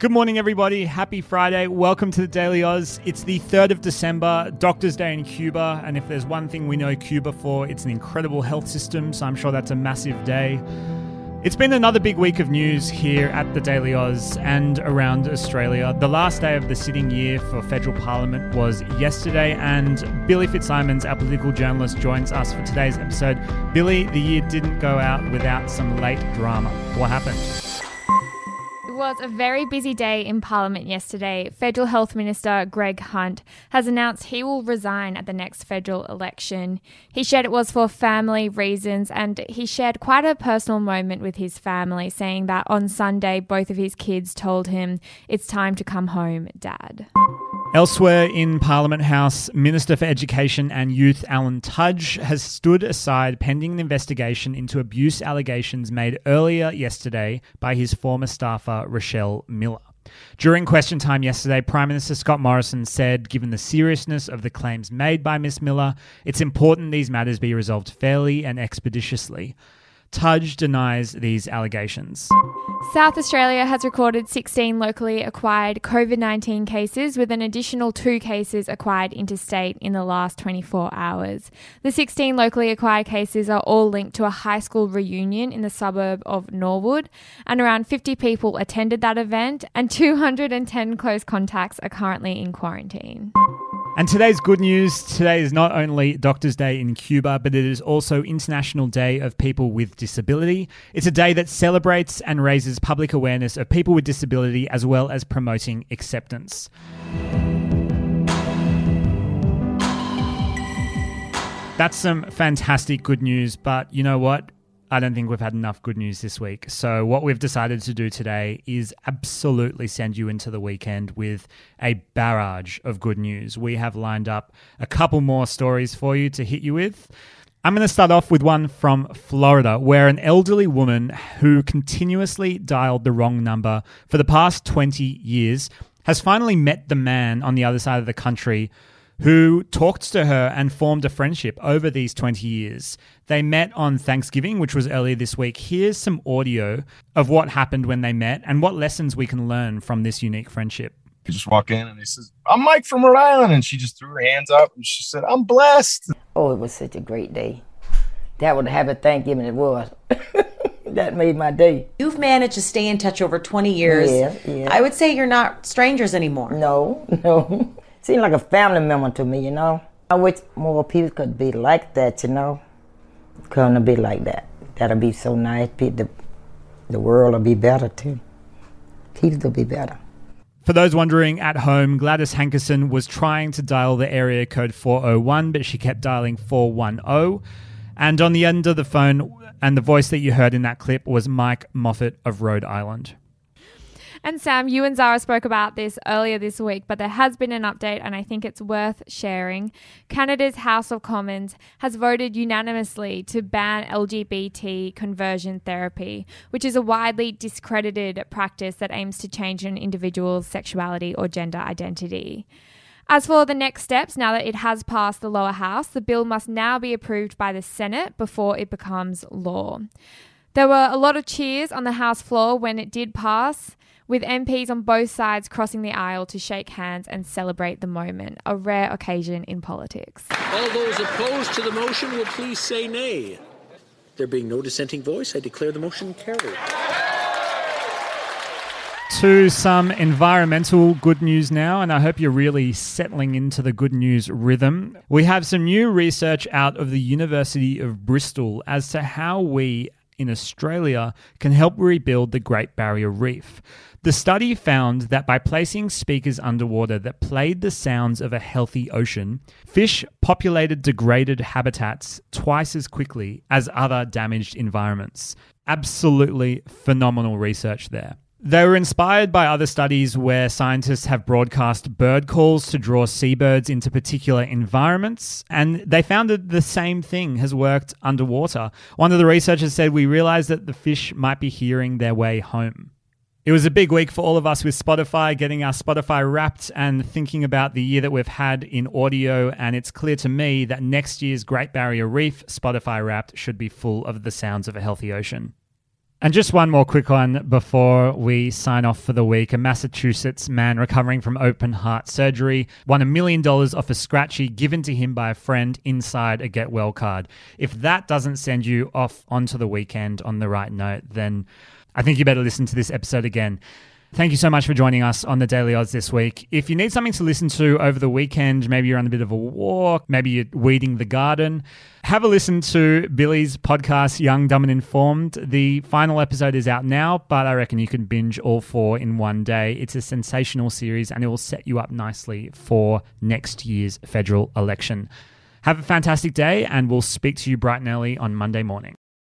Good morning, everybody. Happy Friday. Welcome to the Daily Aus. It's the 3rd of December, Doctors' Day in Cuba. And if there's one thing we know Cuba for, it's an incredible health system. So I'm sure that's a massive day. It's been another big week of news here at the Daily Aus and around Australia. The last day of the sitting year for federal parliament was yesterday. And Billy Fitzsimons, our political journalist, joins us for today's episode. Billy, the year didn't go out without some late drama. What happened? It was a very busy day in Parliament yesterday. Federal Health Minister Greg Hunt has announced he will resign at the next federal election. He shared it was for family reasons, and he shared quite a personal moment with his family, saying that on Sunday, both of his kids told him, "It's time to come home, Dad." Elsewhere in Parliament House, Minister for Education and Youth Alan Tudge has stood aside pending an investigation into abuse allegations made earlier yesterday by his former staffer, Rochelle Miller. During question time yesterday, Prime Minister Scott Morrison said, given the seriousness of the claims made by Ms. Miller, it's important these matters be resolved fairly and expeditiously. Tudge denies these allegations. South Australia has recorded 16 locally acquired COVID-19 cases, with an additional 2 cases acquired interstate in the last 24 hours. The 16 locally acquired cases are all linked to a high school reunion in the suburb of Norwood, and around 50 people attended that event, and 210 close contacts are currently in quarantine. And today's good news. Today is not only Doctors' Day in Cuba, but it is also International Day of People with Disability. It's a day that celebrates and raises public awareness of people with disability, as well as promoting acceptance. That's some fantastic good news, but you know what? I don't think we've had enough good news this week. So what we've decided to do today is absolutely send you into the weekend with a barrage of good news. We have lined up a couple more stories for you to hit you with. I'm going to start off with one from Florida, where an elderly woman who continuously dialed the wrong number for the past 20 years has finally met the man on the other side of the country who talked to her and formed a friendship over these 20 years. They met on Thanksgiving, which was earlier this week. Here's some audio of what happened when they met and what lessons we can learn from this unique friendship. You just walk in and he says, "I'm Mike from Rhode Island." And she just threw her hands up and she said, "I'm blessed." Oh, it was such a great day. That would have a Thanksgiving it was. That made my day. You've managed to stay in touch over 20 years. Yeah. I would say you're not strangers anymore. No. Seemed like a family member to me, you know. I wish more people could be like that, you know. Come to be like that. That'll be so nice. The world will be better, too. People will be better. For those wondering at home, Gladys Hankerson was trying to dial the area code 401, but she kept dialing 410. And on the end of the phone, and the voice that you heard in that clip was Mike Moffat of Rhode Island. And Sam, you and Zara spoke about this earlier this week, but there has been an update and I think it's worth sharing. Canada's House of Commons has voted unanimously to ban LGBT conversion therapy, which is a widely discredited practice that aims to change an individual's sexuality or gender identity. As for the next steps, now that it has passed the lower house, the bill must now be approved by the Senate before it becomes law. There were a lot of cheers on the House floor when it did pass, with MPs on both sides crossing the aisle to shake hands and celebrate the moment, a rare occasion in politics. All those opposed to the motion will please say nay. There being no dissenting voice, I declare the motion carried. To some environmental good news now, and I hope you're really settling into the good news rhythm. We have some new research out of the University of Bristol as to how we in Australia can help rebuild the Great Barrier Reef. The study found that by placing speakers underwater that played the sounds of a healthy ocean, fish populated degraded habitats twice as quickly as other damaged environments. Absolutely phenomenal research there. They were inspired by other studies where scientists have broadcast bird calls to draw seabirds into particular environments, and they found that the same thing has worked underwater. One of the researchers said, "We realized that the fish might be hearing their way home." It was a big week for all of us with Spotify, getting our Spotify wrapped and thinking about the year that we've had in audio. And it's clear to me that next year's Great Barrier Reef Spotify wrapped should be full of the sounds of a healthy ocean. And just one more quick one before we sign off for the week. A Massachusetts man recovering from open heart surgery won $1 million off a scratchy given to him by a friend inside a Get Well card. If that doesn't send you off onto the weekend on the right note, then I think you better listen to this episode again. Thank you so much for joining us on The Daily Aus this week. If you need something to listen to over the weekend, maybe you're on a bit of a walk, maybe you're weeding the garden, have a listen to Billy's podcast, Young, Dumb and Informed. The final episode is out now, but I reckon you can binge all four in one day. It's a sensational series and it will set you up nicely for next year's federal election. Have a fantastic day and we'll speak to you bright and early on Monday morning.